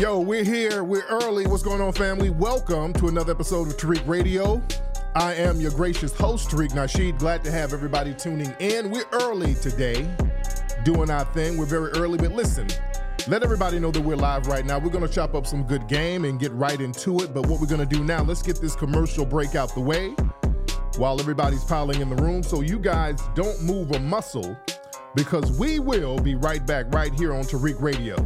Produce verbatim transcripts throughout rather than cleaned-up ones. Yo, we're here. We're early. What's going on, family? Welcome to another episode of Tariq Radio. I am your gracious host, Tariq Nasheed. Glad to have everybody tuning in. We're early today, doing our thing. We're very early, but listen, let everybody know that we're live right now. We're going to chop up some good game and get right into it. But what we're going to do now, let's get this commercial break out the way while everybody's piling in the room. So you guys don't move a muscle, because we will be right back right here on Tariq Radio.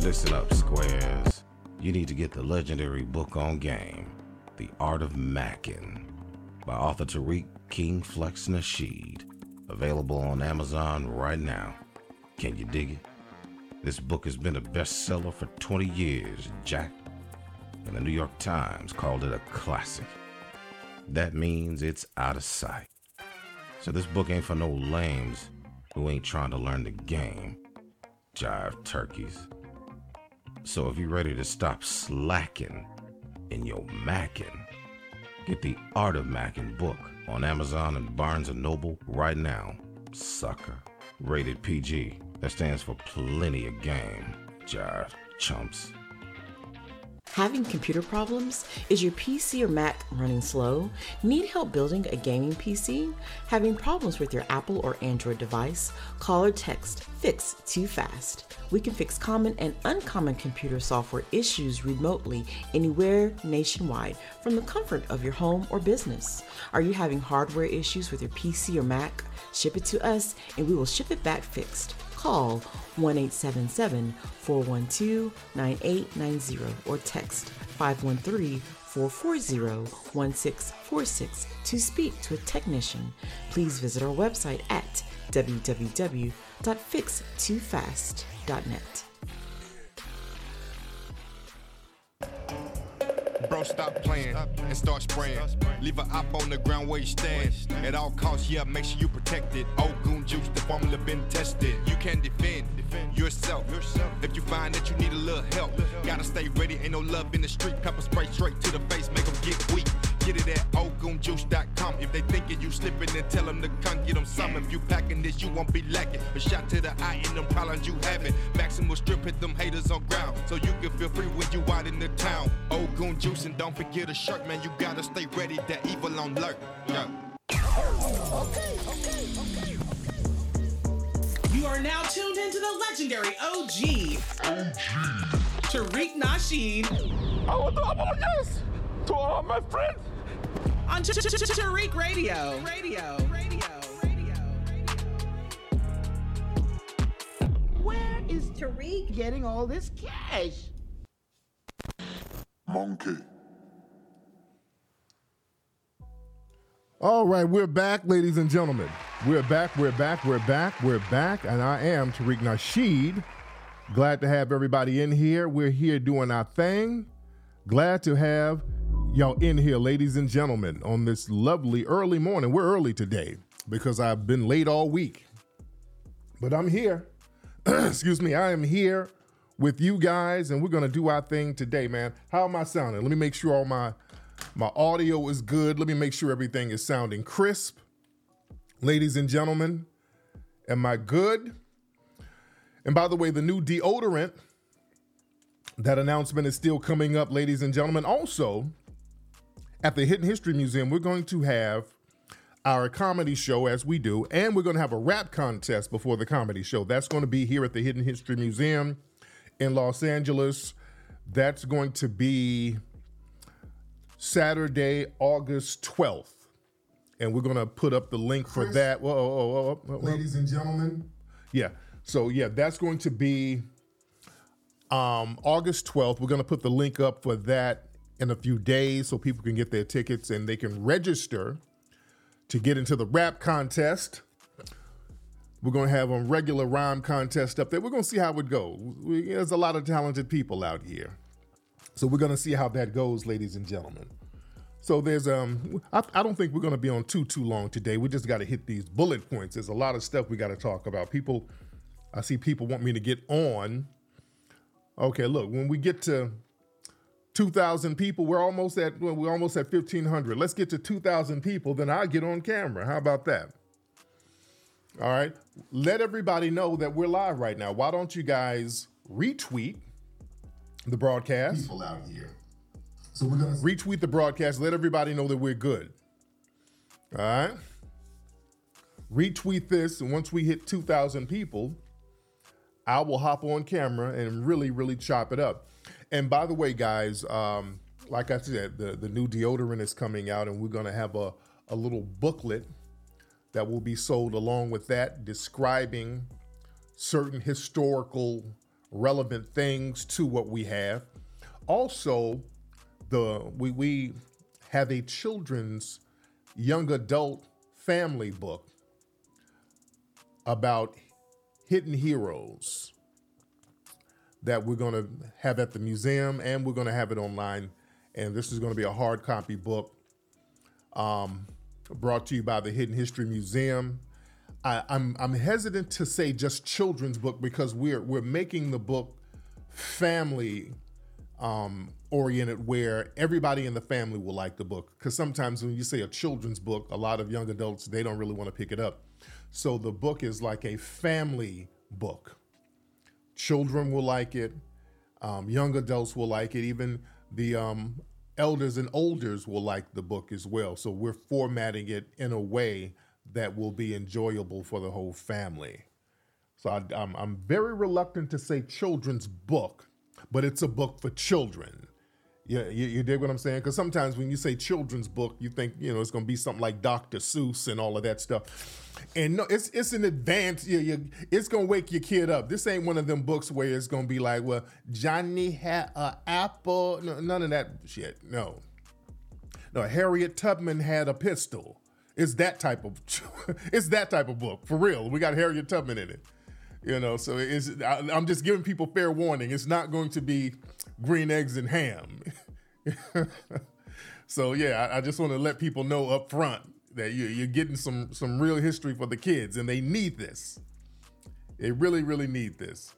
Listen up, squares. You need to get the legendary book on game, The Art of Mackin, by author Tariq King Flex Nasheed. Available on Amazon right now. Can you dig it? This book has been a bestseller for twenty years, Jack, and the New York Times called it a classic. That means it's out of sight. So this book ain't for no lames who ain't trying to learn the game, jive turkeys. So if you're ready to stop slacking in your mackin', get the Art of Mackin' book on Amazon and Barnes and Noble right now, sucker. Rated P G, that stands for plenty of game, jive chumps. Having computer problems? Is your P C or Mac running slow? Need help building a gaming P C? Having problems with your Apple or Android device? Call or text Fix Too Fast. We can fix common and uncommon computer software issues remotely, anywhere, nationwide, from the comfort of your home or business. Are you having hardware issues with your P C or Mac? Ship it to us and we will ship it back fixed. Call one eight seven seven, four one two, nine eight nine zero or text five one three, four four zero, one six four six to speak to a technician. Please visit our website at w w w dot fix too fast dot net. Bro, stop playing and start spraying. Leave an op on the ground where you stand. At all costs, yeah, make sure you protect it. Old Goon Juice, the formula been tested. You can defend yourself if you find that you need a little help. Gotta stay ready, ain't no love in the street. Pepper spray straight to the face, make them get weak. Get it at old goon juice dot com. If they thinking you slipping, then tell them to come get them some. If you packing this, you won't be lacking. A shot to the eye and them problems you having. Maximal strip, hit them haters on ground, so you can feel free when you out in the town. Old Goon Juice, and don't forget a shirt, man. You gotta stay ready, that evil on lurk. Yeah. Okay, okay, okay, okay. You are now tuned into the legendary O G, O G. Tariq Nasheed. I want to apologize to all my friends on Tariq Radio. Radio. Radio. Radio. Where is Tariq getting all this cash? Monkey. All right, we're back, ladies and gentlemen. We're back, we're back, we're back, we're back. And I am Tariq Nasheed. Glad to have everybody in here. We're here doing our thing. Glad to have y'all in here, ladies and gentlemen, on this lovely early morning. We're early today because I've been late all week, but I'm here. Excuse me. I am here with you guys, and we're going to do our thing today, man. How am I sounding? Let me make sure all my, my audio is good. Let me make sure everything is sounding crisp. Ladies and gentlemen, am I good? And by the way, the new deodorant, that announcement is still coming up, ladies and gentlemen. Also, at the Hidden History Museum, we're going to have our comedy show, as we do, and we're going to have a rap contest before the comedy show. That's going to be here at the Hidden History Museum in Los Angeles. That's going to be Saturday, August twelfth, and we're going to put up the link for Chris, that. Whoa, whoa, whoa, whoa, whoa. Ladies and gentlemen. Yeah. So, yeah, that's going to be um, August twelfth. We're going to put the link up for that in a few days, so people can get their tickets and they can register to get into the rap contest. We're going to have a regular rhyme contest up there. We're going to see how it goes. We, there's a lot of talented people out here, so we're going to see how that goes, ladies and gentlemen. So there's um, I, I don't think we're going to be on too too long today. We just got to hit these bullet points. There's a lot of stuff we got to talk about. People, I see people want me to get on. Okay, look, when we get to two thousand people, we're almost at well, we're almost at fifteen hundred. Let's get to two thousand people, then I'll get on camera. How about that? All right. Let everybody know that we're live right now. Why don't you guys retweet the broadcast. People out here. So we're gonna retweet the broadcast. Let everybody know that we're good. All right. Retweet this, and once we hit two thousand people, I will hop on camera and really, really chop it up. And by the way, guys, um, like I said, the, the new deodorant is coming out, and we're going to have a, a little booklet that will be sold along with that, describing certain historical relevant things to what we have. Also, the we, we have a children's young adult family book about hidden heroes that we're going to have at the museum, and we're going to have it online. And this is going to be a hard copy book um, brought to you by the Hidden History Museum. I, I'm I'm hesitant to say just children's book because we're we're making the book family um, oriented, where everybody in the family will like the book. Because sometimes when you say a children's book, a lot of young adults, they don't really want to pick it up. So the book is like a family book. Children will like it. Um, young adults will like it. Even the um, elders and olders will like the book as well. So we're formatting it in a way that will be enjoyable for the whole family. So I, I'm, I'm very reluctant to say children's book, but it's a book for children. Yeah, you, you dig what I'm saying? Because sometimes when you say children's book, you think, you know, it's going to be something like Doctor Seuss and all of that stuff. And no, it's it's an advanced, you, you, it's going to wake your kid up. This ain't one of them books where it's going to be like, well, Johnny had an apple. No, none of that shit. No. No, Harriet Tubman had a pistol. It's that type of, it's that type of book, for real. We got Harriet Tubman in it. You know, so it's, I, I'm just giving people fair warning. It's not going to be green eggs and ham. So, yeah, I, I just want to let people know up front that you, you're getting some some real history for the kids, and they need this. They really, really need this.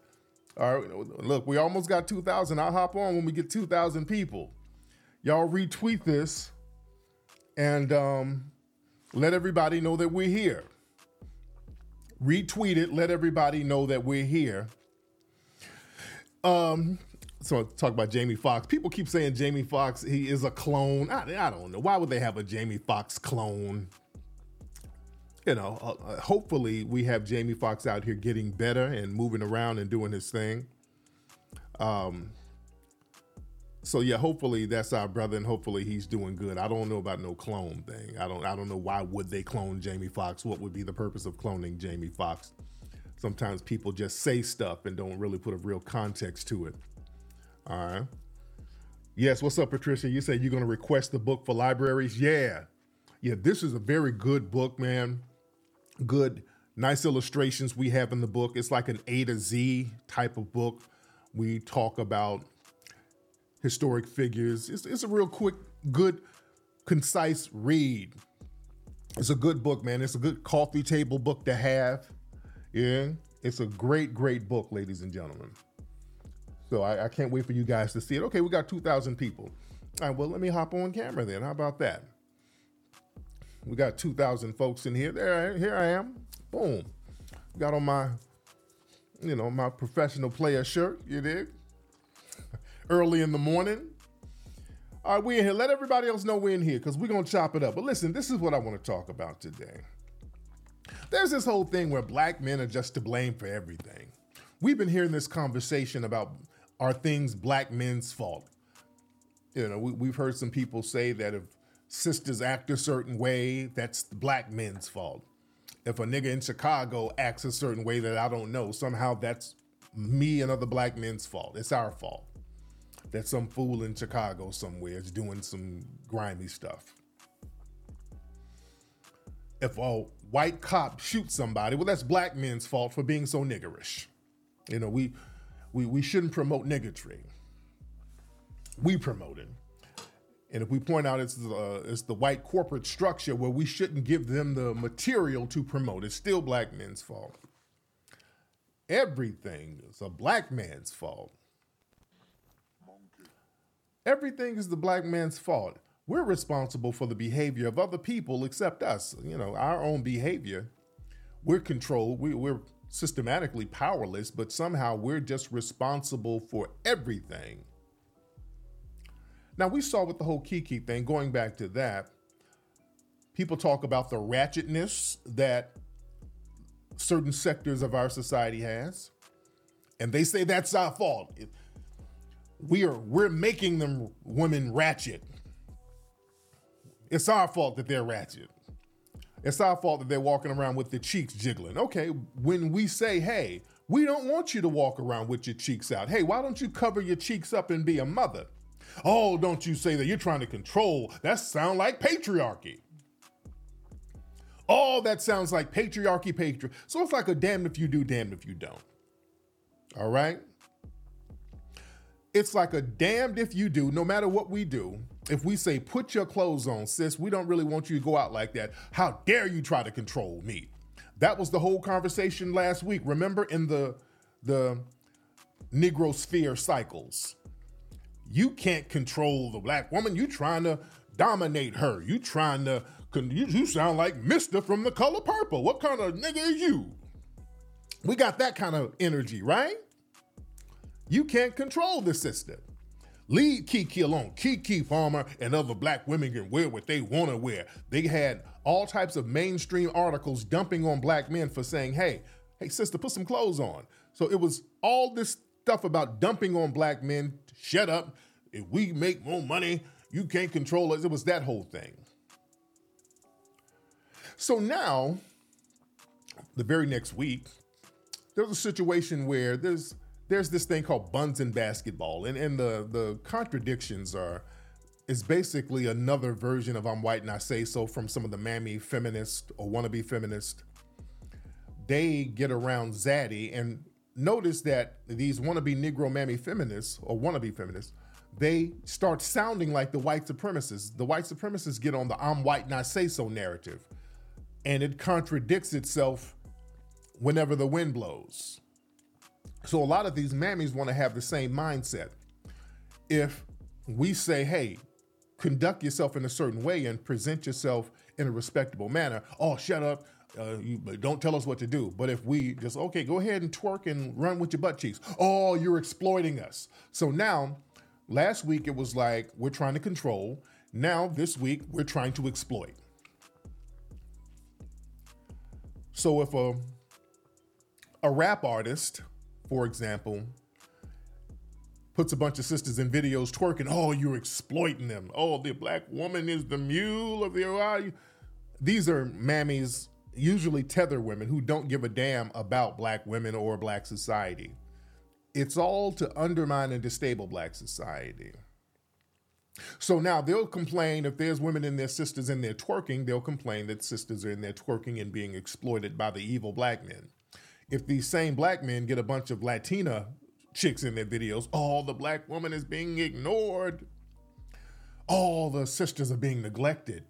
All right, look, we almost got two thousand. I'll hop on when we get two thousand people. Y'all retweet this and um, let everybody know that we're here. Retweet it. Let everybody know that we're here. Um, so I talk about Jamie Foxx. People keep saying Jamie Foxx, he is a clone. I, I don't know. Why would they have a Jamie Foxx clone? You know, uh, hopefully we have Jamie Foxx out here getting better and moving around and doing his thing. Um. So yeah, hopefully that's our brother, and hopefully he's doing good. I don't know about no clone thing. I don't I don't know why would they clone Jamie Foxx? What would be the purpose of cloning Jamie Foxx? Sometimes people just say stuff and don't really put a real context to it. All right. Yes, what's up, Patricia? You said you're gonna request the book for libraries? Yeah. Yeah, this is a very good book, man. Good, nice illustrations we have in the book. It's like an A to Z type of book. We talk about historic figures. It's, it's a real quick, good, concise read. It's a good book, man. It's a good coffee table book to have. Yeah. It's a great, great book, ladies and gentlemen. So I, I can't wait for you guys to see it. Okay, we got two thousand people. All right, well, let me hop on camera then. How about that? We got two thousand folks in here. There, I, here I am. Boom. Got on my, you know, my professional player shirt. You dig? Early in the morning. All right, we're in here. Let everybody else know we're in here because we're going to chop it up. But listen, this is what I want to talk about today. There's this whole thing where black men are just to blame for everything. We've been hearing this conversation about, are things black men's fault? You know, we, we've heard some people say that if sisters act a certain way, that's the black men's fault. If a nigga in Chicago acts a certain way that I don't know, somehow that's me and other black men's fault. It's our fault that some fool in Chicago somewhere is doing some grimy stuff. If a white cop shoots somebody, well, that's black men's fault for being so niggerish. You know, we we we shouldn't promote niggardry. We promote it. And if we point out it's the, it's the white corporate structure where we shouldn't give them the material to promote, it's still black men's fault. Everything is a black man's fault. Everything is the black man's fault. We're responsible for the behavior of other people except us. You know, our own behavior. We're controlled. We, we're systematically powerless, but somehow we're just responsible for everything Now, we saw with the whole Kiki thing, going back to that, people talk about the ratchetness that certain sectors of our society has, and they say that's our fault. It, we are, we're making them women ratchet. It's our fault that they're ratchet. It's our fault that they're walking around with their cheeks jiggling. Okay, when we say, hey, we don't want you to walk around with your cheeks out. Hey, why don't you cover your cheeks up and be a mother? Oh, don't you say that, you're trying to control. That sounds like patriarchy. Oh, that sounds like patriarchy, patri. So it's like a damned if you do, damned if you don't. All right? It's like a damned if you do, no matter what we do. If we say, put your clothes on, sis, we don't really want you to go out like that. How dare you try to control me? That was the whole conversation last week. Remember in the, the Negro sphere cycles, you can't control the black woman. You trying to dominate her. You trying to, you, you sound like Mister from The Color Purple. What kind of nigga are you? We got that kind of energy, right? You can't control the system. Leave Kiki alone. Kiki Farmer and other black women can wear what they want to wear. They had all types of mainstream articles dumping on black men for saying, hey, hey, sister, put some clothes on. So it was all this stuff about dumping on black men. Shut up. If we make more money, you can't control us. It was that whole thing. So now, the very next week, there's a situation where there's There's this thing called buns in basketball, and, and the, the contradictions are, it's basically another version of I'm white and I say so from some of the mammy feminists or wannabe feminists. They get around Zaddy, and notice that these wannabe Negro mammy feminists or wannabe feminists, they start sounding like the white supremacists. The white supremacists get on the I'm white and I say so narrative, and it contradicts itself whenever the wind blows. So a lot of these mammies want to have the same mindset. If we say, hey, conduct yourself in a certain way and present yourself in a respectable manner, oh, shut up, uh, you, don't tell us what to do. But if we just, okay, go ahead and twerk and run with your butt cheeks. Oh, you're exploiting us. So now, last week it was like, we're trying to control. Now this week, we're trying to exploit. So if a, a rap artist, for example, puts a bunch of sisters in videos twerking, oh, you're exploiting them. Oh, the black woman is the mule of the O I. These are mammies, usually tether women, who don't give a damn about black women or black society. It's all to undermine and destabilize black society. So now they'll complain if there's women and their sisters in there twerking, they'll complain that sisters are in there twerking and being exploited by the evil black men. If these same black men get a bunch of Latina chicks in their videos, oh, the black woman is being ignored. All the sisters are being neglected.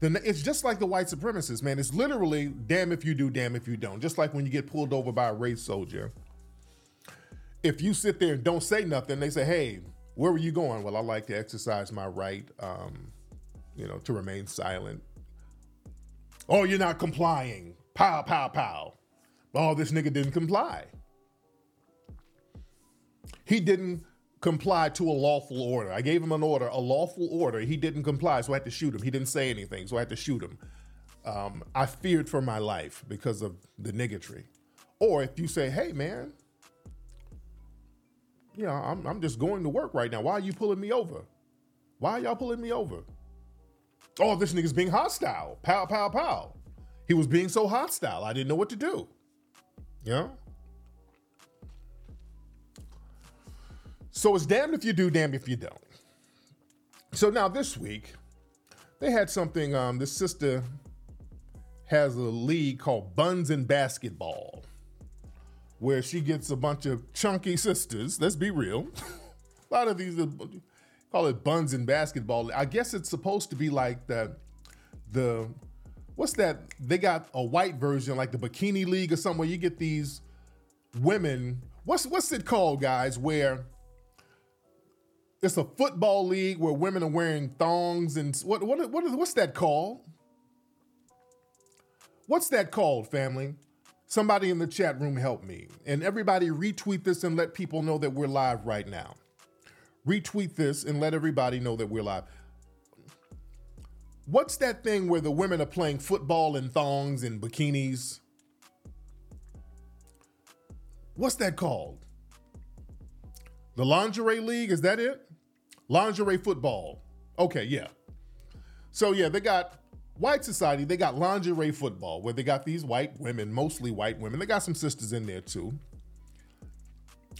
The, it's just like the white supremacists, man. It's literally damn if you do, damn if you don't. Just like when you get pulled over by a race soldier. If you sit there and don't say nothing, they say, hey, where were you going? Well, I like to exercise my right, um, you know, to remain silent. Oh, you're not complying. Pow, pow, pow. Oh, this nigga didn't comply. He didn't comply to a lawful order. I gave him an order, a lawful order. He didn't comply, so I had to shoot him. He didn't say anything, so I had to shoot him. Um, I feared for my life because of the niggotry. Or if you say, hey, man, you know, I'm, I'm just going to work right now. Why are you pulling me over? Why are y'all pulling me over? Oh, this nigga's being hostile. Pow, pow, pow. He was being so hostile, I didn't know what to do. Yeah? So it's damned if you do, damned if you don't. So now this week, they had something, um, this sister has a league called Buns in Basketball, where she gets a bunch of chunky sisters. Let's be real. A lot of these are... Call it buns in basketball. I guess it's supposed to be like the, the, what's that? They got a white version, like the Bikini League or somewhere. You get these women. What's what's it called, guys? Where it's a football league where women are wearing thongs and what what what what's that called? What's that called, family? Somebody in the chat room help me, and everybody retweet this and let people know that we're live right now. Retweet this and let everybody know that we're live. What's that thing where the women are playing football in thongs and bikinis? What's that called? The Lingerie League, is that it? Lingerie football. Okay, yeah. So yeah, they got white society, they got lingerie football, where they got these white women, mostly white women. They got some sisters in there too.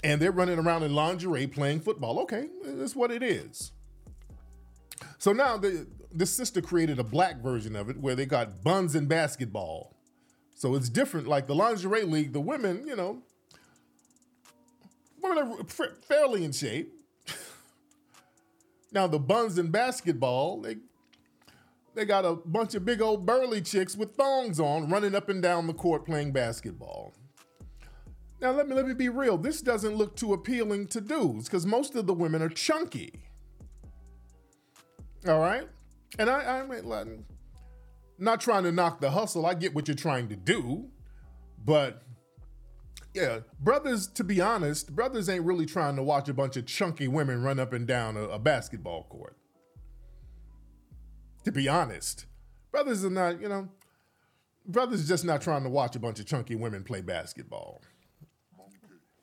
And they're running around in lingerie playing football. Okay, that's what it is. So now the, the sister created a black version of it where they got buns and basketball. So it's different. Like the lingerie league, the women, you know, women are f- fairly in shape. Now the buns and basketball, they they got a bunch of big old burly chicks with thongs on running up and down the court playing basketball. Now, let me let me be real. This doesn't look too appealing to dudes because most of the women are chunky. All right? And I, I'm not trying to knock the hustle. I get what you're trying to do. But, yeah, brothers, to be honest, brothers ain't really trying to watch a bunch of chunky women run up and down a, a basketball court. To be honest, brothers are not, you know, brothers are just not trying to watch a bunch of chunky women play basketball.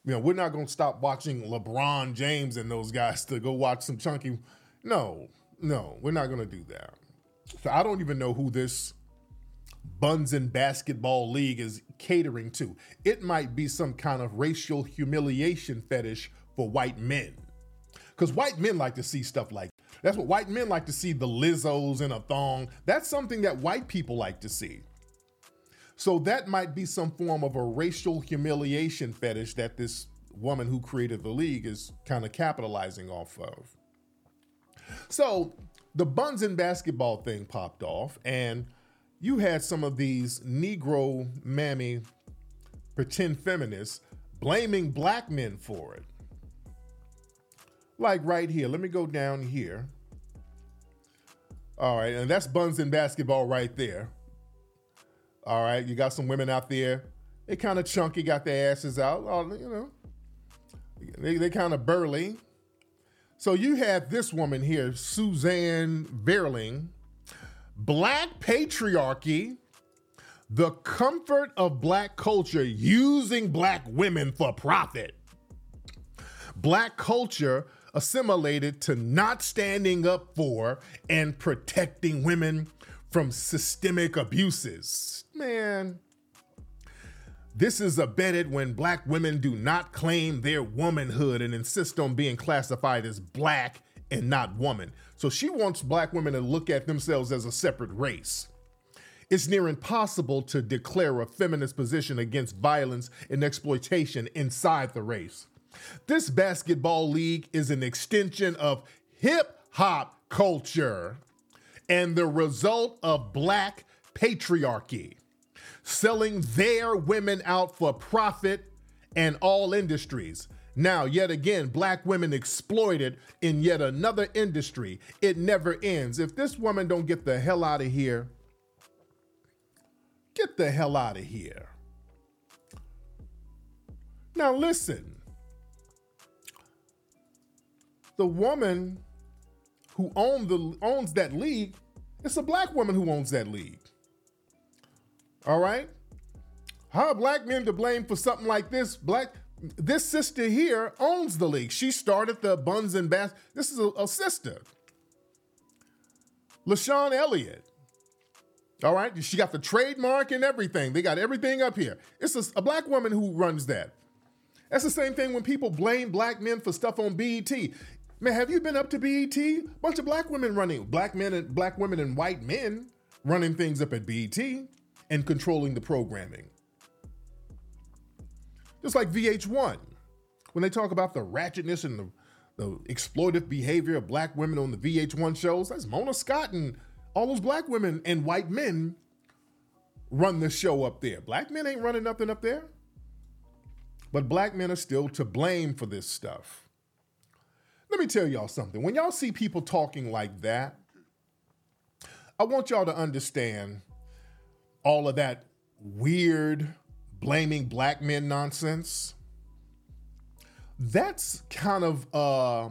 You know, we're not going to stop watching LeBron James and those guys to go watch some chunky. No, no, we're not going to do that. So I don't even know who this Buns and Basketball League is catering to. It might be some kind of racial humiliation fetish for white men. Because white men like to see stuff like that. That's what white men like to see, the Lizzos in a thong. That's something that white people like to see. So that might be some form of a racial humiliation fetish that this woman who created the league is kind of capitalizing off of. So the buns and basketball thing popped off, and you had some of these Negro mammy pretend feminists blaming black men for it. Like right here, let me go down here. All right, and that's buns and basketball right there. All right, you got some women out there. They kind of chunky, got their asses out. Oh, you know, they they kind of burly. So you have this woman here, Suzanne Berling. Black patriarchy, the comfort of black culture, using black women for profit. Black culture assimilated to not standing up for and protecting women from systemic abuses. Man, this is abetted when black women do not claim their womanhood and insist on being classified as black and not woman. So she wants black women to look at themselves as a separate race. It's near impossible to declare a feminist position against violence and exploitation inside the race. This basketball league is an extension of hip hop culture and the result of black patriarchy, selling their women out for profit and all industries. Now, yet again, black women exploited in yet another industry. It never ends. If this woman don't get the hell out of here, get the hell out of here. Now, listen, the woman who owned the, owns that league, it's a black woman who owns that league. All right? How are black men to blame for something like this? Black, this sister here owns the league. She started the buns and bass. This is a, a sister. LaShawn Elliott. All right? She got the trademark and everything. They got everything up here. It's a, a black woman who runs that. That's the same thing when people blame black men for stuff on B E T. Man, have you been up to B E T? Bunch of black women running, black men and black women and white men running things up at B E T and controlling the programming. Just like V H one, when they talk about the ratchetness and the, the exploitive behavior of black women on the V H one shows, that's Mona Scott and all those black women and white men run the show up there. Black men ain't running nothing up there, but black men are still to blame for this stuff. Let me tell y'all something. When y'all see people talking like that, I want y'all to understand all of that weird blaming black men nonsense. That's kind of uh,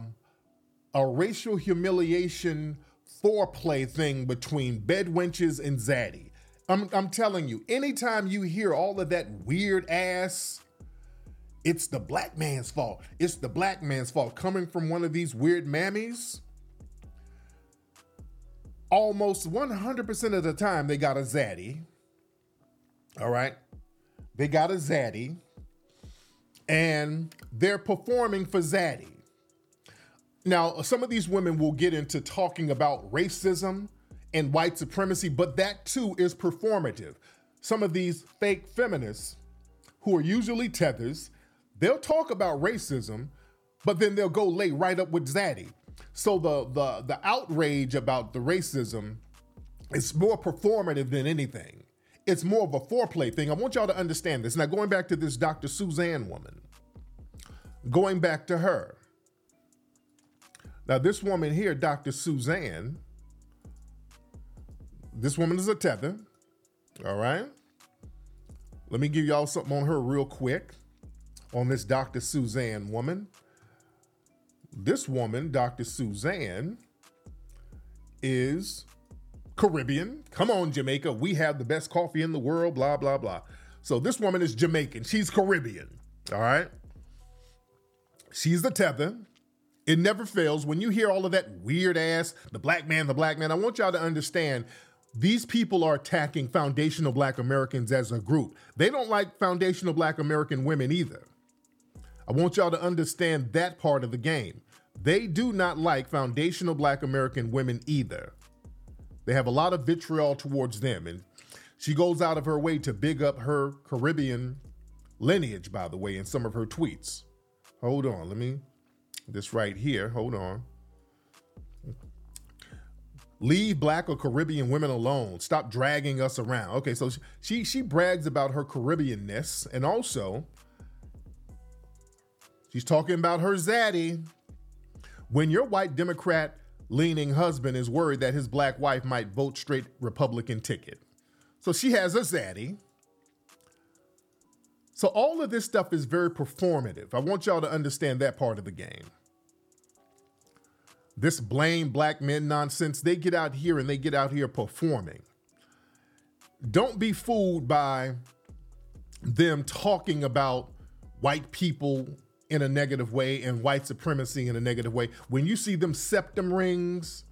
a racial humiliation foreplay thing between bed wenches and zaddy. I'm, I'm telling you, anytime you hear all of that weird ass, it's the black man's fault. It's the black man's fault coming from one of these weird mammies. Almost one hundred percent of the time, they got a zaddy. All right. They got a zaddy. And they're performing for zaddy. Now, some of these women will get into talking about racism and white supremacy, but that too is performative. Some of these fake feminists who are usually tethers, they'll talk about racism, but then they'll go lay right up with zaddy. So the the the outrage about the racism is more performative than anything. It's more of a foreplay thing. I want y'all to understand this. Now, going back to this Doctor Suzanne woman, going back to her. Now, this woman here, Doctor Suzanne, this woman is a tether, all right? Let me give y'all something on her real quick, on this Doctor Suzanne woman. This woman, Doctor Suzanne, is Caribbean. Come on, Jamaica. We have the best coffee in the world, blah, blah, blah. So this woman is Jamaican. She's Caribbean, all right? She's the tether. It never fails. When you hear all of that weird ass, the black man, the black man, I want y'all to understand these people are attacking foundational black Americans as a group. They don't like foundational black American women either. I want y'all to understand that part of the game. They do not like foundational black American women either. They have a lot of vitriol towards them. And she goes out of her way to big up her Caribbean lineage, by the way, in some of her tweets. Hold on, let me... This right here, hold on. Leave black or Caribbean women alone. Stop dragging us around. Okay, so she she brags about her Caribbean-ness, and also she's talking about her zaddy. When your white Democrat-leaning husband is worried that his black wife might vote straight Republican ticket. So she has a zaddy. So all of this stuff is very performative. I want y'all to understand that part of the game. This blame black men nonsense, they get out here and they get out here performing. Don't be fooled by them talking about white people in a negative way and white supremacy in a negative way. When you see them septum rings,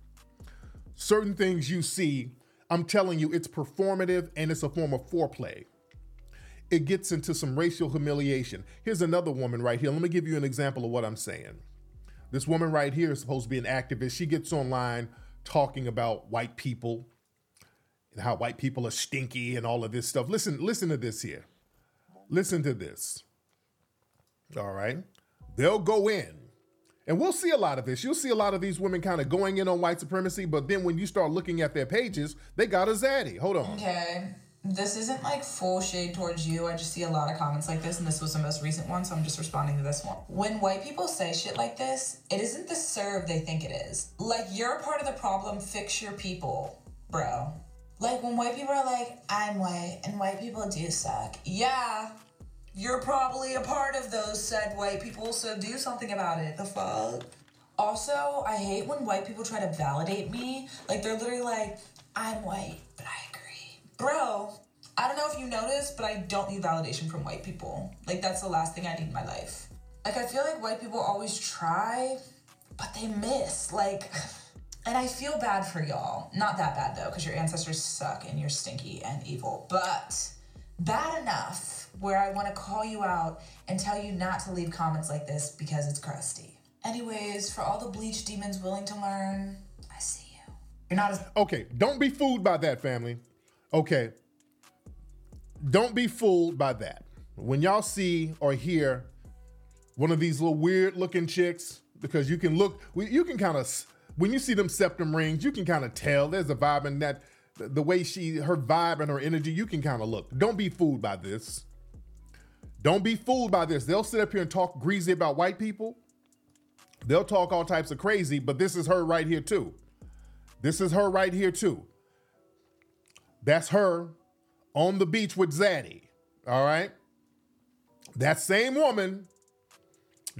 certain things you see, I'm telling you, it's performative and it's a form of foreplay. It gets into some racial humiliation. Here's another woman right here. Let me give you an example of what I'm saying. This woman right here is supposed to be an activist. She gets online talking about white people and how white people are stinky and all of this stuff. Listen, listen to this here. Listen to this. All right. They'll go in. And we'll see a lot of this. You'll see a lot of these women kind of going in on white supremacy, but then when you start looking at their pages, they got a zaddy. Hold on. Okay. This isn't like full shade towards you. I just see a lot of comments like this, and this was the most recent one, so I'm just responding to this one. When white people say shit like this, it isn't the serve they think it is. Like, you're a part of the problem, fix your people, bro. Like, when white people are like, I'm white, and white people do suck. Yeah, you're probably a part of those said white people, so do something about it. The fuck? Also, I hate when white people try to validate me. Like, they're literally like, I'm white, but I agree. Bro, I don't know if you noticed, but I don't need validation from white people. Like, that's the last thing I need in my life. Like, I feel like white people always try, but they miss. Like, and I feel bad for y'all. Not that bad, though, because your ancestors suck and you're stinky and evil. But bad enough where I want to call you out and tell you not to leave comments like this because it's crusty. Anyways, for all the bleach demons willing to learn, I see you. You're not as... Okay, don't be fooled by that, family. Okay, don't be fooled by that. When y'all see or hear one of these little weird looking chicks, because you can look, you can kind of, when you see them septum rings, you can kind of tell there's a vibe in that, the way she, her vibe and her energy, you can kind of look. Don't be fooled by this. Don't be fooled by this. They'll sit up here and talk greasy about white people. They'll talk all types of crazy, but this is her right here too. This is her right here too. That's her on the beach with zaddy, all right? That same woman,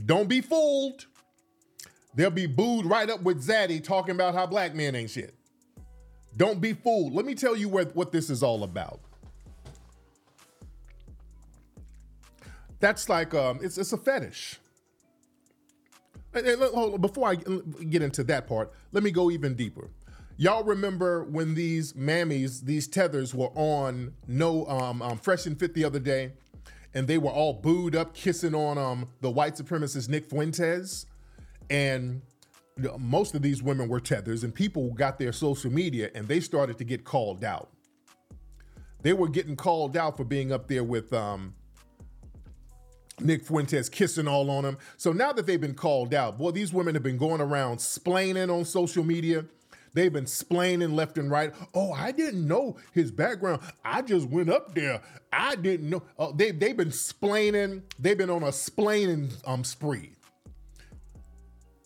don't be fooled. They'll be booed right up with Zaddy talking about how black men ain't shit. Don't be fooled. Let me tell you where, what this is all about. That's like, um, it's it's a fetish. And, and hold on, before I get into that part, let me go even deeper. Y'all remember when these mammies, these tethers were on no um, um, Fresh and Fit the other day, and they were all booed up, kissing on um, the white supremacist Nick Fuentes? And most of these women were tethers, and people got their social media and they started to get called out. They were getting called out for being up there with um, Nick Fuentes, kissing all on them. So now that they've been called out, boy, these women have been going around splaining on social media. They've been splaining left and right. Oh, I didn't know his background. I just went up there. I didn't know. Uh, they, they've been splaining. They've been on a splaining um, spree.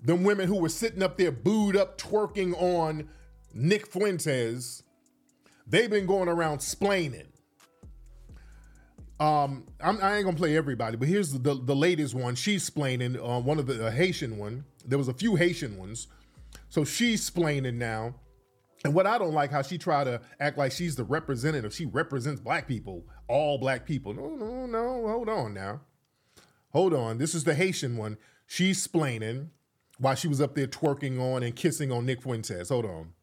Them women who were sitting up there booed up twerking on Nick Fuentes, they've been going around splaining. Um, I'm, I ain't gonna play everybody, but here's the, the latest one. She's splaining, uh, one of the uh, Haitian one. There was a few Haitian ones. So she's splaining now. And what I don't like, how she tried to act like she's the representative. She represents black people, all black people. No, no, no, hold on now. Hold on, this is the Haitian one. She's splaining while she was up there twerking on and kissing on Nick Fuentes. Hold on.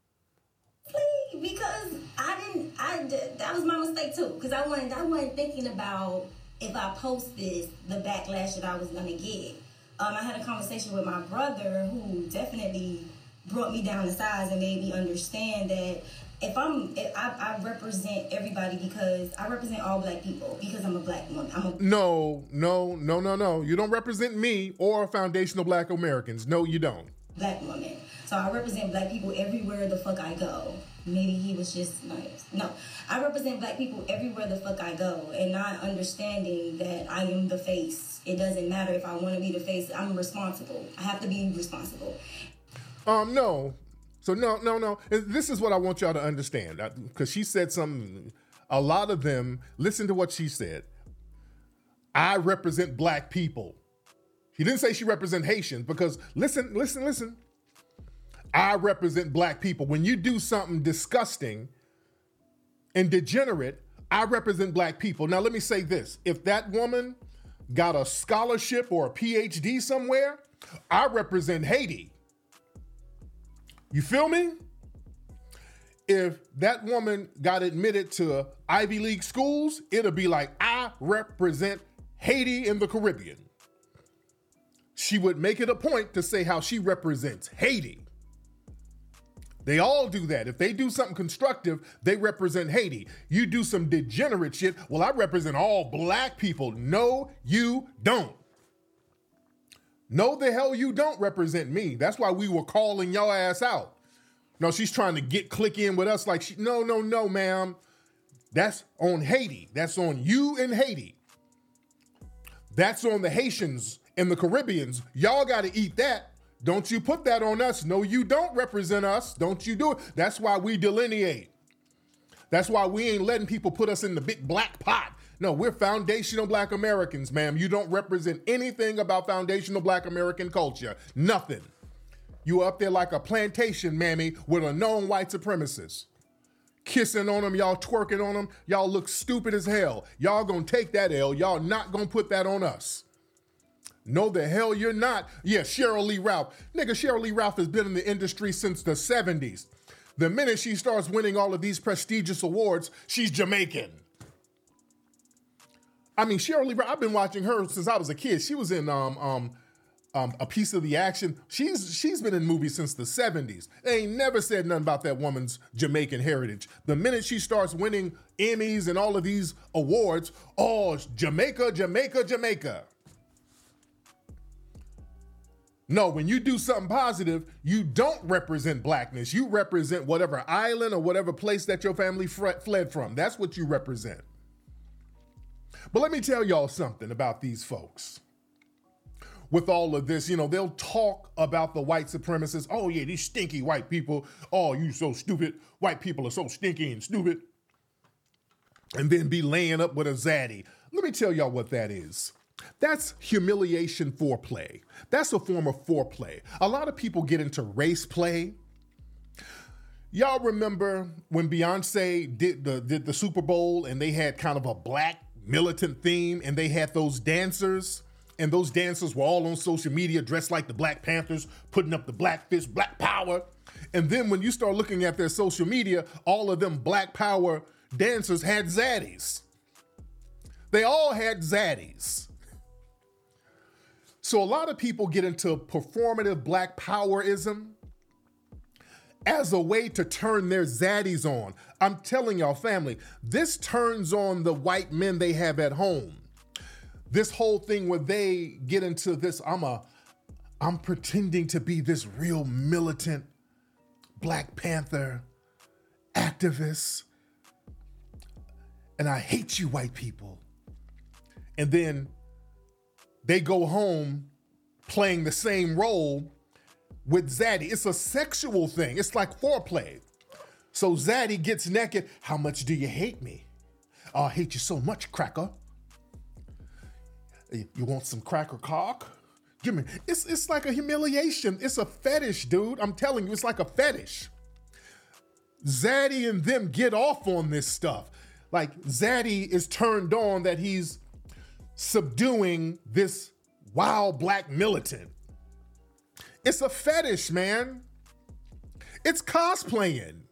Because I didn't, I did, that was my mistake too. Because I wasn't, I wasn't thinking about if I post this, the backlash that I was gonna get. Um, I had a conversation with my brother who definitely brought me down to size and made me understand that if I'm, if I, I represent everybody, because I represent all black people because I'm a black woman. I'm a- no, no, no, no, no. You don't represent me or Foundational Black Americans. No, you don't. Black woman. So I represent black people everywhere the fuck I go. Maybe he was just nice. No, I represent black people everywhere the fuck I go, and not understanding that I am the face. It doesn't matter if I want to be the face. I'm responsible. I have to be responsible. Um, no. So no, no, no. This is what I want y'all to understand, because she said something. A lot of them, listen to what she said. I represent black people. She didn't say she represent Haitians, because listen, listen, listen. I represent black people. When you do something disgusting and degenerate, I represent black people. Now, let me say this. If that woman got a scholarship or a P H D somewhere, I represent Haiti. You feel me? If that woman got admitted to Ivy League schools, it'll be like, I represent Haiti in the Caribbean. She would make it a point to say how she represents Haiti. They all do that. If they do something constructive, they represent Haiti. You do some degenerate shit, well, I represent all black people. No, you don't. No, the hell you don't represent me. That's why we were calling y'all ass out. No, she's trying to get click in with us like, she, no, no, no, ma'am. That's on Haiti. That's on you in Haiti. That's on the Haitians and the Caribbeans. Y'all got to eat that. Don't you put that on us. No, you don't represent us. Don't you do it. That's why we delineate. That's why we ain't letting people put us in the big black pot. No, we're Foundational Black Americans, ma'am. You don't represent anything about Foundational Black American culture. Nothing. You up there like a plantation, mammy, with a known white supremacist. Kissing on them, y'all twerking on them. Y'all look stupid as hell. Y'all gonna take that L. Y'all not gonna put that on us. No, the hell you're not. Yeah, Cheryl Lee Ralph. Nigga, Cheryl Lee Ralph has been in the industry since the seventies. The minute she starts winning all of these prestigious awards, she's Jamaican. I mean, Cheryl Lee Ralph, I've been watching her since I was a kid. She was in um, um, um, A Piece of the Action. She's She's been in movies since the seventies. They ain't never said nothing about that woman's Jamaican heritage. The minute she starts winning Emmys and all of these awards, oh, Jamaica, Jamaica, Jamaica. No, when you do something positive, you don't represent blackness. You represent whatever island or whatever place that your family f- fled from. That's what you represent. But let me tell y'all something about these folks. With all of this, you know, they'll talk about the white supremacists. Oh, yeah, these stinky white people. Oh, you so stupid. White people are so stinky and stupid. And then be laying up with a zaddy. Let me tell y'all what that is. That's humiliation foreplay. That's a form of foreplay. A lot of people get into race play. Y'all remember when Beyonce did the did the Super Bowl and they had kind of a black militant theme and they had those dancers and those dancers were all on social media dressed like the Black Panthers, putting up the black fist, black power. And then when you start looking at their social media, all of them black power dancers had zaddies. They all had zaddies. So a lot of people get into performative black powerism as a way to turn their zaddies on. I'm telling y'all, family, this turns on the white men they have at home. This whole thing where they get into this, I'm a, I'm pretending to be this real militant Black Panther activist, and I hate you white people. And then they go home playing the same role with zaddy. It's a sexual thing. It's like foreplay. So zaddy gets naked. How much do you hate me? Oh, I hate you so much, cracker. You want some cracker cock? Give me. It's, it's like a humiliation. It's a fetish, dude. I'm telling you, it's like a fetish. Zaddy and them get off on this stuff. Like zaddy is turned on that he's subduing this wild black militant. It's a fetish, man. It's cosplaying.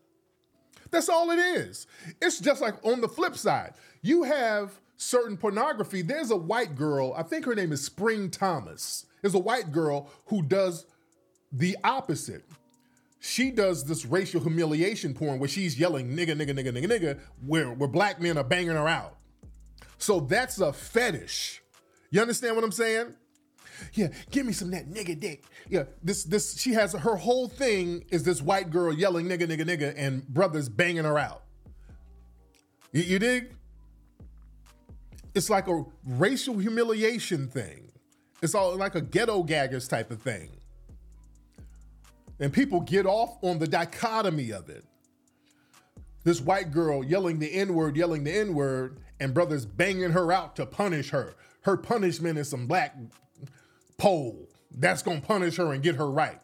That's all it is. It's just like on the flip side, you have certain pornography. There's a white girl, I think her name is Spring Thomas. There's a white girl who does the opposite. She does this racial humiliation porn where she's yelling, nigga, nigga, nigga, nigga, nigga, where, where black men are banging her out. So that's a fetish. You understand what I'm saying? Yeah, give me some of that nigga dick. Yeah, this, this, she has, her whole thing is this white girl yelling nigga, nigga, nigga, and brothers banging her out. You, you dig? It's like a racial humiliation thing. It's all like a ghetto gaggers type of thing. And people get off on the dichotomy of it. This white girl yelling the N-word, yelling the N-word, and brothers banging her out to punish her. Her punishment is some black pole that's gonna punish her and get her right.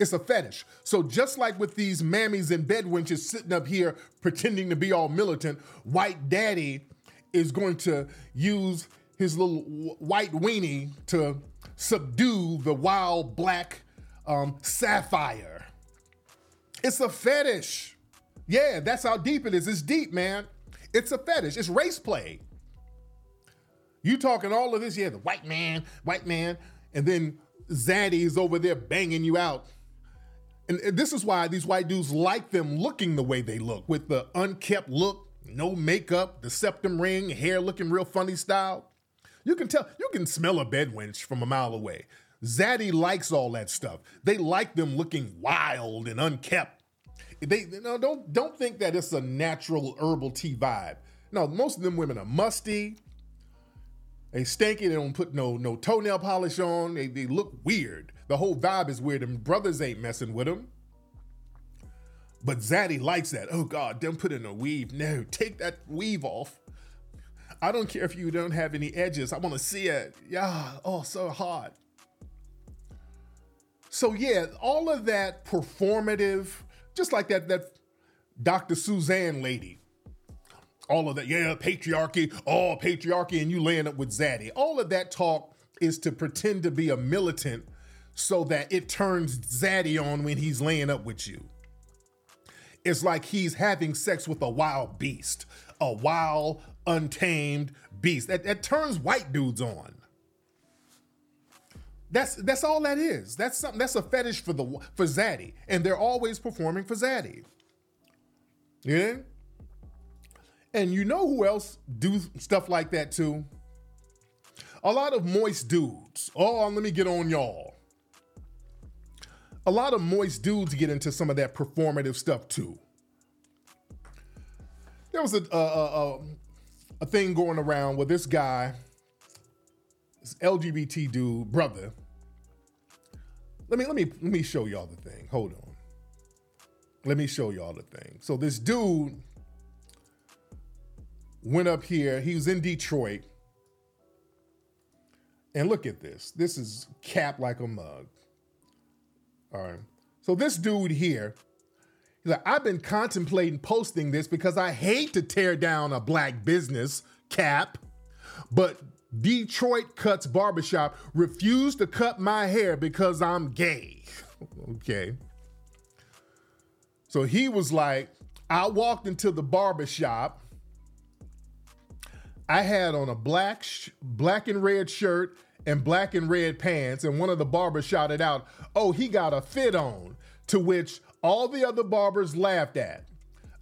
It's a fetish. So just like with these mammies and bedwinches sitting up here pretending to be all militant, white daddy is going to use his little white weenie to subdue the wild black um, sapphire. It's a fetish. Yeah, that's how deep it is. It's deep, man. It's a fetish. It's race play. You talking all of this, yeah, the white man, white man, and then zaddy is over there banging you out. And, and this is why these white dudes like them looking the way they look, with the unkempt look, no makeup, the septum ring, hair looking real funny style. You can tell, you can smell a bedwinch from a mile away. Zaddy likes all that stuff. They like them looking wild and unkempt. They no, don't don't think that it's a natural herbal tea vibe. No, most of them women are musty. They stinky. They don't put no no toenail polish on. They they look weird. The whole vibe is weird. And brothers ain't messing with them. But zaddy likes that. Oh God, don't put in a weave. No, take that weave off. I don't care if you don't have any edges. I want to see it. Yeah. Oh, so hard. So yeah, all of that performative. Just like that, that Doctor Suzanne lady, all of that, yeah, patriarchy, all oh, patriarchy, and you laying up with zaddy. All of that talk is to pretend to be a militant so that it turns zaddy on when he's laying up with you. It's like he's having sex with a wild beast, a wild, untamed beast. That, that turns white dudes on. That's that's all that is. That's something. That's a fetish for the for zaddy, and they're always performing for zaddy. Yeah. And you know who else do stuff like that too? A lot of moist dudes. Oh, let me get on y'all. A lot of moist dudes get into some of that performative stuff too. There was a a a, a thing going around where this guy. L G B T dude, brother. Let me let me let me show y'all the thing. Hold on. Let me show y'all the thing. So this dude went up here. He was in Detroit. And look at this. This is capped like a mug. All right. So this dude here, he's like, I've been contemplating posting this because I hate to tear down a black business, cap, but Detroit Cuts Barbershop refused to cut my hair because I'm gay. Okay. So he was like, I walked into the barbershop. I had on a black sh- black and red shirt and black and red pants, and one of the barbers shouted out, oh, he got a fit on, to which all the other barbers laughed at.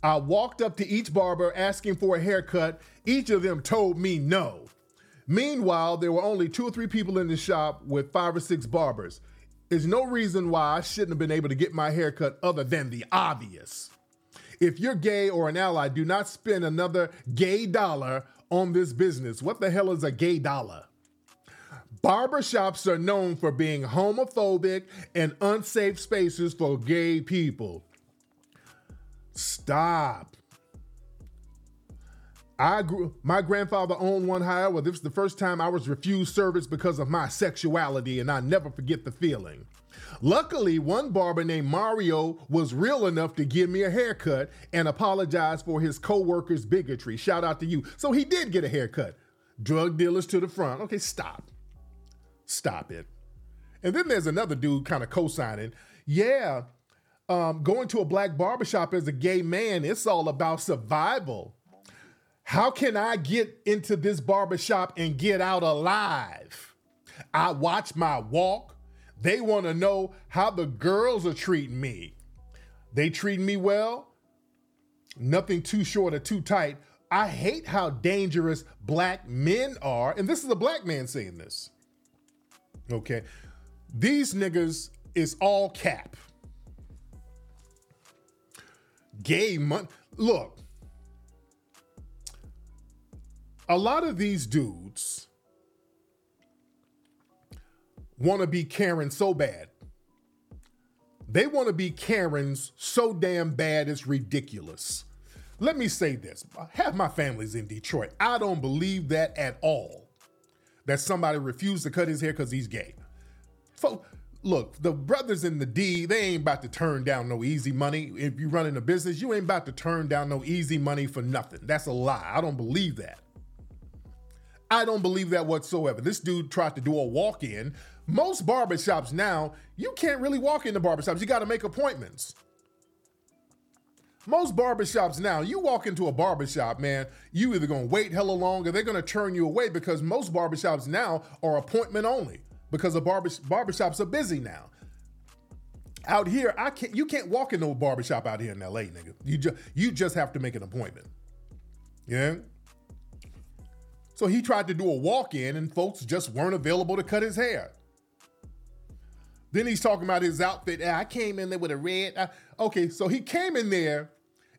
I walked up to each barber asking for a haircut. Each of them told me no. Meanwhile, there were only two or three people in the shop with five or six barbers. There's no reason why I shouldn't have been able to get my haircut other than the obvious. If you're gay or an ally, do not spend another gay dollar on this business. What the hell is a gay dollar? Barbershops are known for being homophobic and unsafe spaces for gay people. Stop. I grew, my grandfather owned one, however, this was the first time I was refused service because of my sexuality, and I never forget the feeling. Luckily, one barber named Mario was real enough to give me a haircut and apologize for his co-worker's bigotry. Shout out to you. So he did get a haircut. Drug dealers to the front. Okay, stop. Stop it. And then there's another dude kind of co-signing. Yeah, um, going to a black barbershop as a gay man, it's all about survival. How can I get into this barbershop and get out alive? I watch my walk. They want to know how the girls are treating me. They treat me well. Nothing too short or too tight. I hate how dangerous black men are. And this is a black man saying this. Okay. These niggas is all cap. Gay month. Look. A lot of these dudes want to be Karen so bad. They want to be Karens so damn bad it's ridiculous. Let me say this. Half my family's in Detroit. I don't believe that at all. That somebody refused to cut his hair because he's gay. So, look, the brothers in the D, they ain't about to turn down no easy money. If you running a business, you ain't about to turn down no easy money for nothing. That's a lie. I don't believe that. I don't believe that whatsoever. This dude tried to do a walk-in. Most barbershops now, you can't really walk into barbershops. You got to make appointments. Most barbershops now, you walk into a barbershop, man, you either going to wait hella long or they're going to turn you away because most barbershops now are appointment only because the barber barbershops are busy now. Out here, I can't. You can't walk into a barbershop out here in L A, nigga. You just you just have to make an appointment. Yeah. So he tried to do a walk-in and folks just weren't available to cut his hair. Then he's talking about his outfit. I came in there with a red. I, okay, so he came in there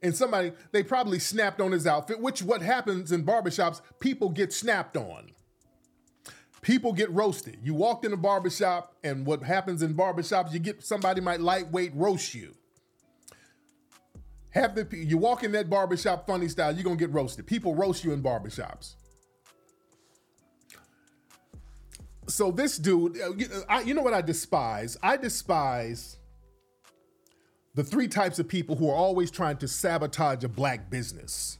and somebody, they probably snapped on his outfit, which what happens in barbershops, people get snapped on. People get roasted. You walked in a barbershop and what happens in barbershops, you get somebody might lightweight roast you. Half the, you walk in that barbershop funny style, you're going to get roasted. People roast you in barbershops. So this dude, you know what I despise? I despise the three types of people who are always trying to sabotage a black business.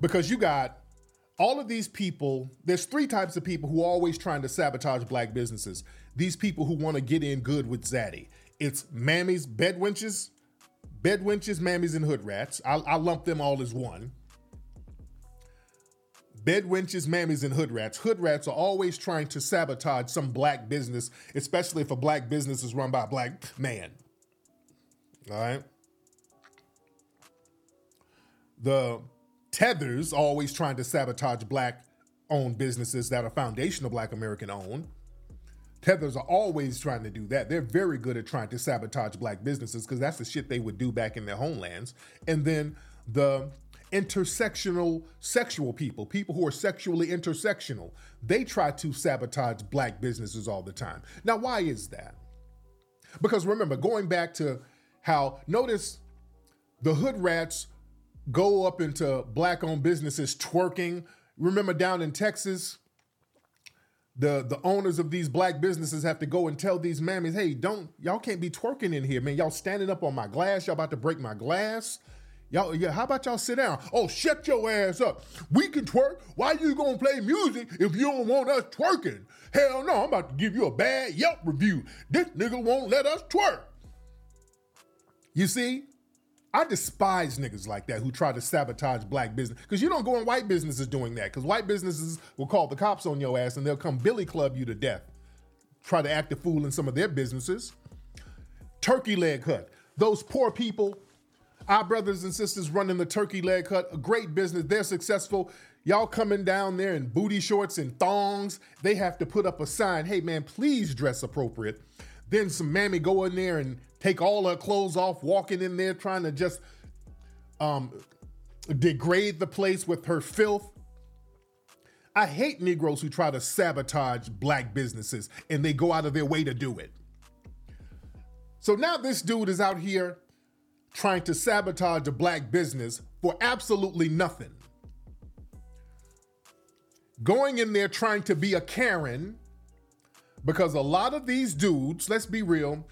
Because you got all of these people, there's three types of people who are always trying to sabotage black businesses. These people who want to get in good with Zaddy. It's mammies, bed winches, bed winches, mammies, and hood rats. I, I lump them all as one. Bed winches, mammies, and hood rats. Hood rats are always trying to sabotage some black business, especially if a black business is run by a black man. All right. The tethers are always trying to sabotage black-owned businesses that are foundational black American-owned. Tethers are always trying to do that. They're very good at trying to sabotage black businesses because that's the shit they would do back in their homelands. And then the intersectional sexual people, people who are sexually intersectional, they try to sabotage black businesses all the time. Now, why is that? Because remember, going back to how, notice the hood rats go up into black-owned businesses twerking. Remember down in Texas, the the owners of these black businesses have to go and tell these mammies, hey, don't y'all can't be twerking in here, man. Y'all standing up on my glass. Y'all about to break my glass. Y'all, yeah, how about y'all sit down? Oh, shut your ass up. We can twerk. Why you gonna play music if you don't want us twerking? Hell no, I'm about to give you a bad Yelp review. This nigga won't let us twerk. You see, I despise niggas like that who try to sabotage black business. Because you don't go in white businesses doing that. Because white businesses will call the cops on your ass and they'll come billy club you to death. Try to act a fool in some of their businesses. Turkey Leg Hut. Those poor people, our brothers and sisters running the Turkey Leg Hut, a great business. They're successful. Y'all coming down there in booty shorts and thongs. They have to put up a sign. Hey, man, please dress appropriate. Then some mammy go in there and take all her clothes off, walking in there, trying to just um, degrade the place with her filth. I hate Negroes who try to sabotage black businesses and they go out of their way to do it. So now this dude is out here trying to sabotage a black business for absolutely nothing. Going in there trying to be a Karen, because a lot of these dudes, let's be real,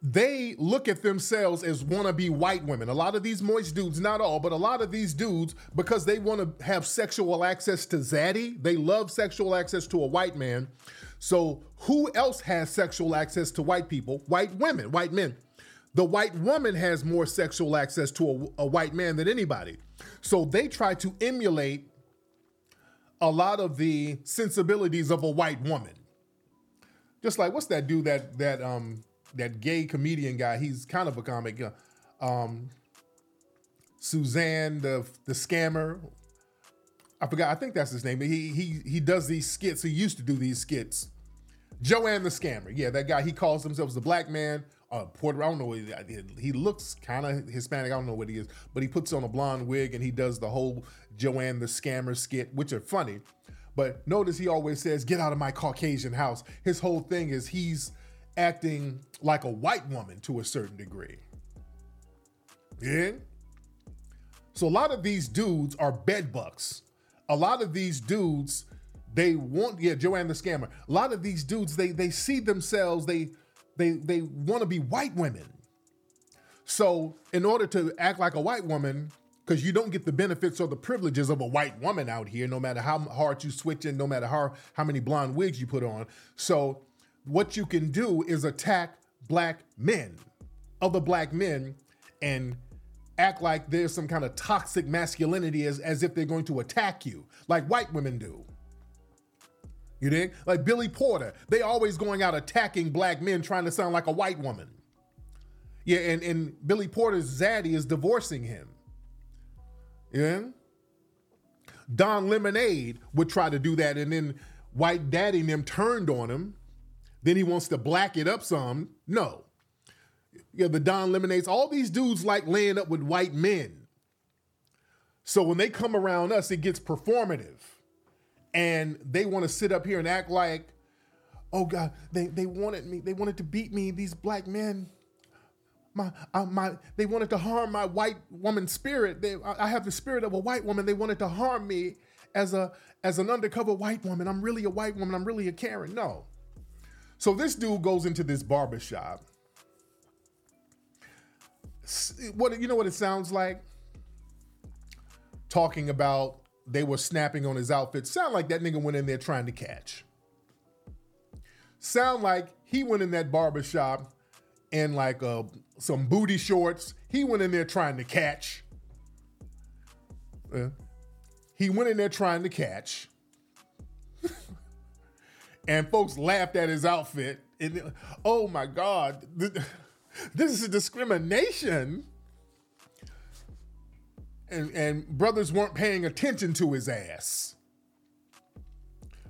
they look at themselves as wannabe white women. A lot of these moist dudes, not all, but a lot of these dudes, because they want to have sexual access to Zaddy, they love sexual access to a white man. So who else has sexual access to white people? White women, white men. The white woman has more sexual access to a, a white man than anybody. So they try to emulate a lot of the sensibilities of a white woman. Just like, what's that dude, that, that, um, that gay comedian guy, he's kind of a comic. Um, Suzanne the the Scammer. I forgot, I think that's his name. He he he does these skits. He used to do these skits. Joanne the Scammer. Yeah, that guy, he calls himself the black man. Uh, Porter, I don't know what he, he looks kind of Hispanic. I don't know what he is, but he puts on a blonde wig and he does the whole Joanne the Scammer skit, which are funny. But notice he always says, get out of my Caucasian house. His whole thing is he's acting like a white woman to a certain degree. Yeah. So a lot of these dudes are bedbugs. A lot of these dudes, they want, yeah, Joanne the Scammer. A lot of these dudes, they they see themselves, they they they want to be white women. So in order to act like a white woman, because you don't get the benefits or the privileges of a white woman out here, no matter how hard you switch in, no matter how, how many blonde wigs you put on. So what you can do is attack black men, other black men, and act like there's some kind of toxic masculinity as, as if they're going to attack you, like white women do. You dig? Like Billy Porter. They always going out attacking black men, trying to sound like a white woman. Yeah, and, and Billy Porter's zaddy is divorcing him. Yeah? Don Lemonade would try to do that, and then white daddy and them turned on him. Then he wants to black it up some. No. Yeah, the Don Lemonades, all these dudes like laying up with white men. So when they come around us, it gets performative. And they want to sit up here and act like, oh God, they, they wanted me. They wanted to beat me, these black men. My, I, my, they wanted to harm my white woman spirit. They, I have the spirit of a white woman. They wanted to harm me as a as an undercover white woman. I'm really a white woman. I'm really a Karen. No. So this dude goes into this barbershop. What, you know what it sounds like? Talking about they were snapping on his outfit. Sound like that nigga went in there trying to catch. Sound like he went in that barbershop in like uh, some booty shorts. He went in there trying to catch. Uh, he went in there trying to catch. And folks laughed at his outfit. And, oh my God, this is discrimination. And, and brothers weren't paying attention to his ass.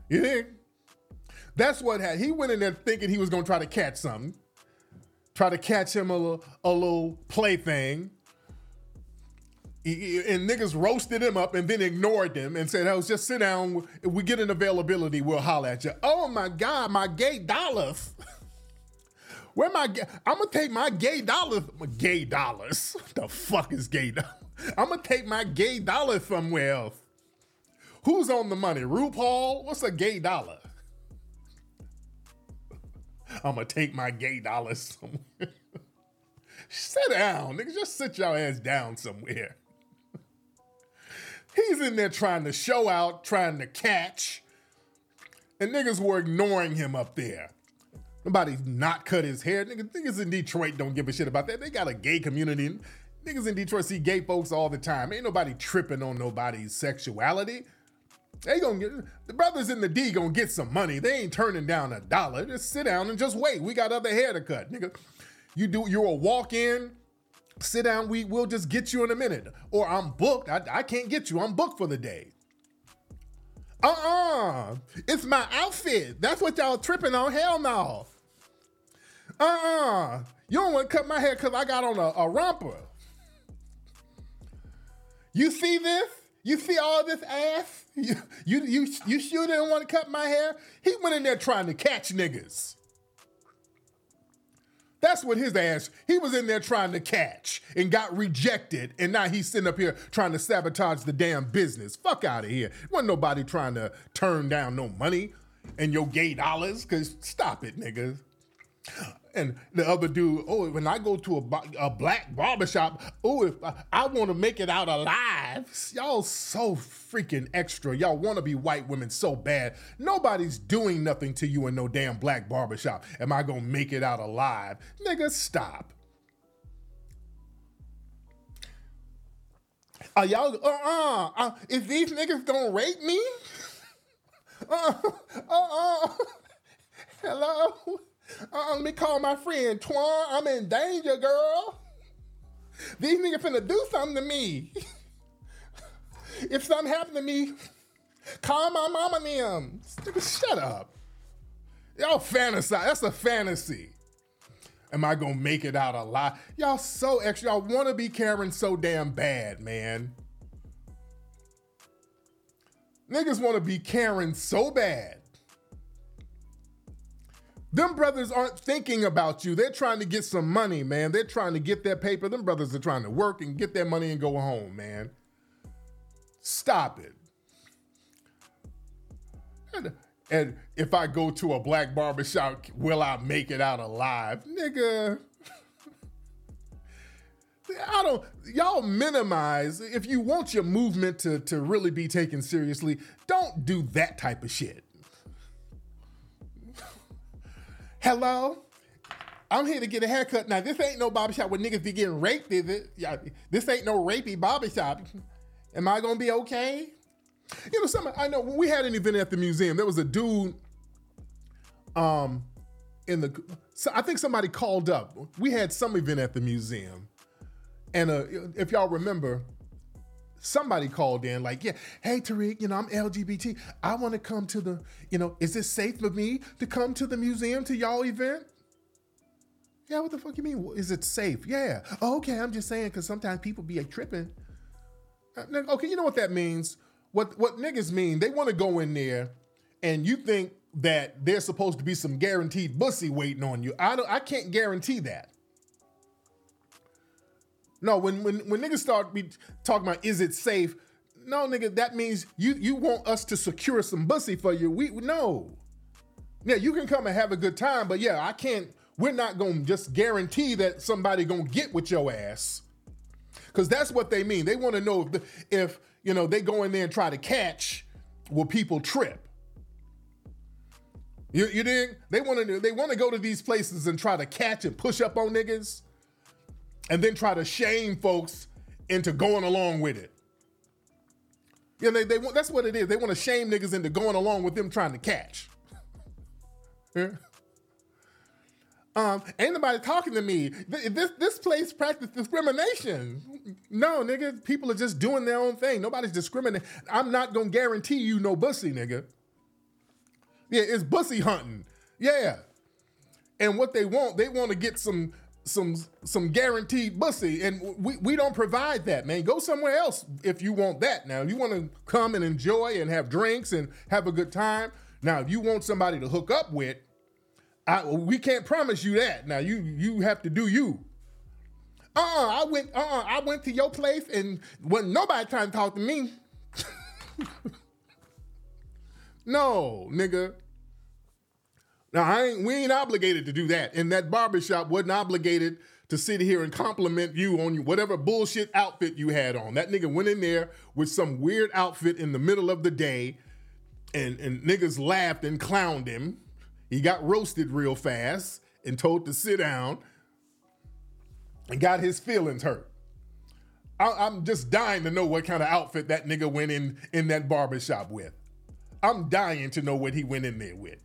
You think? That's what had, he went in there thinking he was going to try to catch something. Try to catch him a little, a little plaything. And niggas roasted him up and then ignored him and said, oh, just sit down. If we get an availability, we'll holler at you. Oh my God, my gay dollars. Where my, I'm gonna take my gay dollars. My gay dollars. What the fuck is gay dollars? I'm gonna take my gay dollars somewhere else. Who's on the money? RuPaul? What's a gay dollar? I'm going to take my gay dollar somewhere. Sit down, nigga. Just sit your ass down somewhere. He's in there trying to show out, trying to catch. And niggas were ignoring him up there. Nobody's not cut his hair. Niggas, niggas in Detroit don't give a shit about that. They got a gay community. Niggas in Detroit see gay folks all the time. Ain't nobody tripping on nobody's sexuality. They gonna get, the brothers in the D gonna get some money. They ain't turning down a dollar. Just sit down and just wait. We got other hair to cut, nigga. You do, you're a walk in, sit down, we, we'll just get you in a minute. Or I'm booked, I, I can't get you, I'm booked for the day. Uh-uh, it's my outfit. That's what y'all tripping on, hell no. Uh-uh, you don't wanna cut my hair cause I got on a, a romper. You see this? You see all this ass? You, you, you, you sure didn't wanna cut my hair? He went in there trying to catch niggas. That's what his ass, he was in there trying to catch and got rejected. And now he's sitting up here trying to sabotage the damn business. Fuck out of here. Wasn't nobody trying to turn down no money and your gay dollars. Cause stop it, niggas. And the other dude, oh, when I go to a, a black barbershop, oh, if I, I want to make it out alive. Y'all so freaking extra. Y'all want to be white women so bad. Nobody's doing nothing to you in no damn black barbershop. Am I going to make it out alive? Nigga, stop. Are y'all, uh-uh, uh, is these niggas going to rape me? Uh-uh, uh-uh, hello? Uh-uh, let me call my friend Twan. I'm in danger, girl. These niggas finna do something to me. If something happened to me, call my mama and them. Shut up. Y'all fantasize. That's a fantasy. Am I gonna make it out alive? Y'all so extra. Y'all wanna be Karen so damn bad, man. Niggas wanna be Karen so bad. Them brothers aren't thinking about you. They're trying to get some money, man. They're trying to get their paper. Them brothers are trying to work and get their money and go home, man. Stop it. And, and if I go to a black barbershop, will I make it out alive? Nigga. I don't, y'all minimize. If you want your movement to, to really be taken seriously, don't do that type of shit. Hello, I'm here to get a haircut. Now, this ain't no barbershop where niggas be getting raped, is it? Yeah, this ain't no rapey barbershop. Am I gonna be okay? You know, some I know when we had an event at the museum, there was a dude um, in the, so I think somebody called up. We had some event at the museum. And uh, if y'all remember, somebody called in like, yeah, hey, Tariq, you know, I'm L G B T. I want to come to the, you know, is it safe for me to come to the museum to y'all event? Yeah, what the fuck you mean? Is it safe? Yeah. Oh, okay, I'm just saying because sometimes people be like, tripping. Okay, you know what that means? What what niggas mean, they want to go in there and you think that there's supposed to be some guaranteed bussy waiting on you. I don't, I can't guarantee that. No, when, when when niggas start be talking about, is it safe? No, nigga, that means you you want us to secure some bussy for you. We, no. Yeah, you can come and have a good time, but yeah, I can't, we're not gonna just guarantee that somebody gonna get with your ass. Cause that's what they mean. They wanna know if, if you know, they go in there and try to catch, will people trip? You, you dig? They wanna, they wanna go to these places and try to catch and push up on niggas. And then try to shame folks into going along with it. You know, they, they, that's what it is. They want to shame niggas into going along with them trying to catch. Yeah. Um, ain't nobody talking to me. This, this place practices discrimination. No, nigga, people are just doing their own thing. Nobody's discriminating. I'm not going to guarantee you no bussy, nigga. Yeah, it's bussy hunting. Yeah. And what they want, they want to get some... some some guaranteed bussy, and we, we don't provide that, man. Go somewhere else if you want that. Now, if you want to come and enjoy and have drinks and have a good time. Now, if you want somebody to hook up with, I, we can't promise you that. Now, you you have to do you. Uh-uh, I went, uh-uh, I went to your place and wasn't nobody trying to talk to me. No, nigga. Now, I ain't, we ain't obligated to do that. And that barbershop wasn't obligated to sit here and compliment you on whatever bullshit outfit you had on. That nigga went in there with some weird outfit in the middle of the day, and, and niggas laughed and clowned him. He got roasted real fast and told to sit down and got his feelings hurt. I, I'm just dying to know what kind of outfit that nigga went in in that barbershop with. I'm dying to know what he went in there with.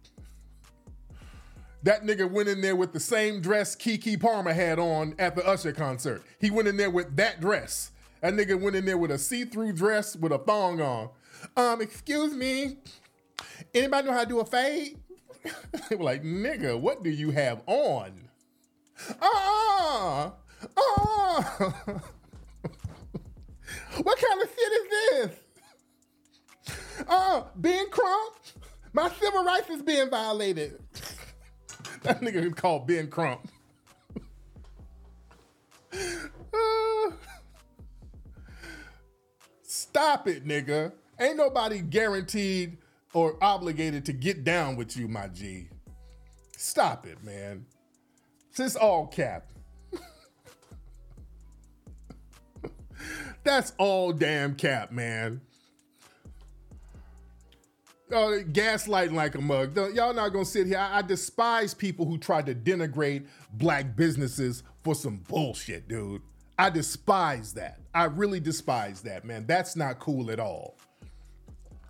That nigga went in there with the same dress Kiki Palmer had on at the Usher concert. He went in there with that dress. That nigga went in there with a see-through dress with a thong on. Um, excuse me, anybody know how to do a fade? They were like, nigga, what do you have on? Uh-uh, uh-uh. What kind of shit is this? Uh, being crumped? My civil rights is being violated. That nigga is called Ben Crump. uh, stop it, nigga. Ain't nobody guaranteed or obligated to get down with you, my G. Stop it, man. This all cap. That's all damn cap, man. Uh, gaslighting like a mug. Y'all not gonna sit here. I, I despise people who try to denigrate black businesses for some bullshit, dude. I despise that. I really despise that, man. That's not cool at all.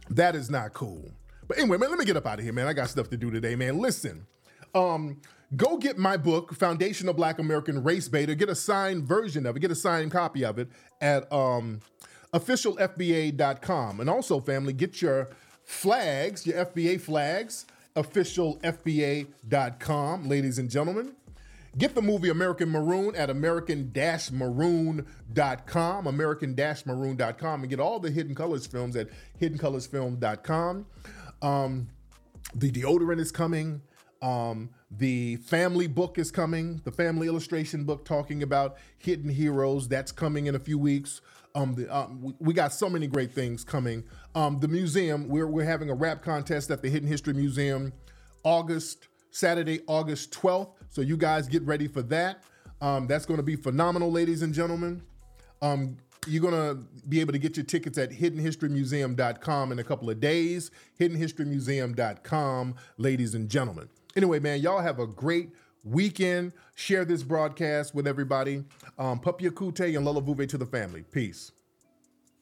That is not cool. But anyway, man, let me get up out of here, man. I got stuff to do today, man. Listen, um, go get my book, Foundational Black American Race Baiter. Get a signed version of it. Get a signed copy of it at um, official F B A dot com. And also, family, get your flags, your F B A flags, official F B A dot com, ladies and gentlemen. Get the movie American Maroon at American Maroon dot com, American Maroon dot com, and get all the Hidden Colors films at Hidden Colors Film dot com. Um, the deodorant is coming. Um, the family book is coming. The family illustration book talking about hidden heroes. That's coming in a few weeks. Um, the, um, we, we got so many great things coming. Um, the museum, we're we're having a rap contest at the Hidden History Museum, August Saturday, August twelfth. So you guys get ready for that. Um, that's going to be phenomenal, ladies and gentlemen. Um, you're going to be able to get your tickets at hidden history museum dot com in a couple of days. hidden history museum dot com, ladies and gentlemen. Anyway, man, y'all have a great weekend. Share this broadcast with everybody. Um, Papia Kute and Lula Vuve to the family. Peace.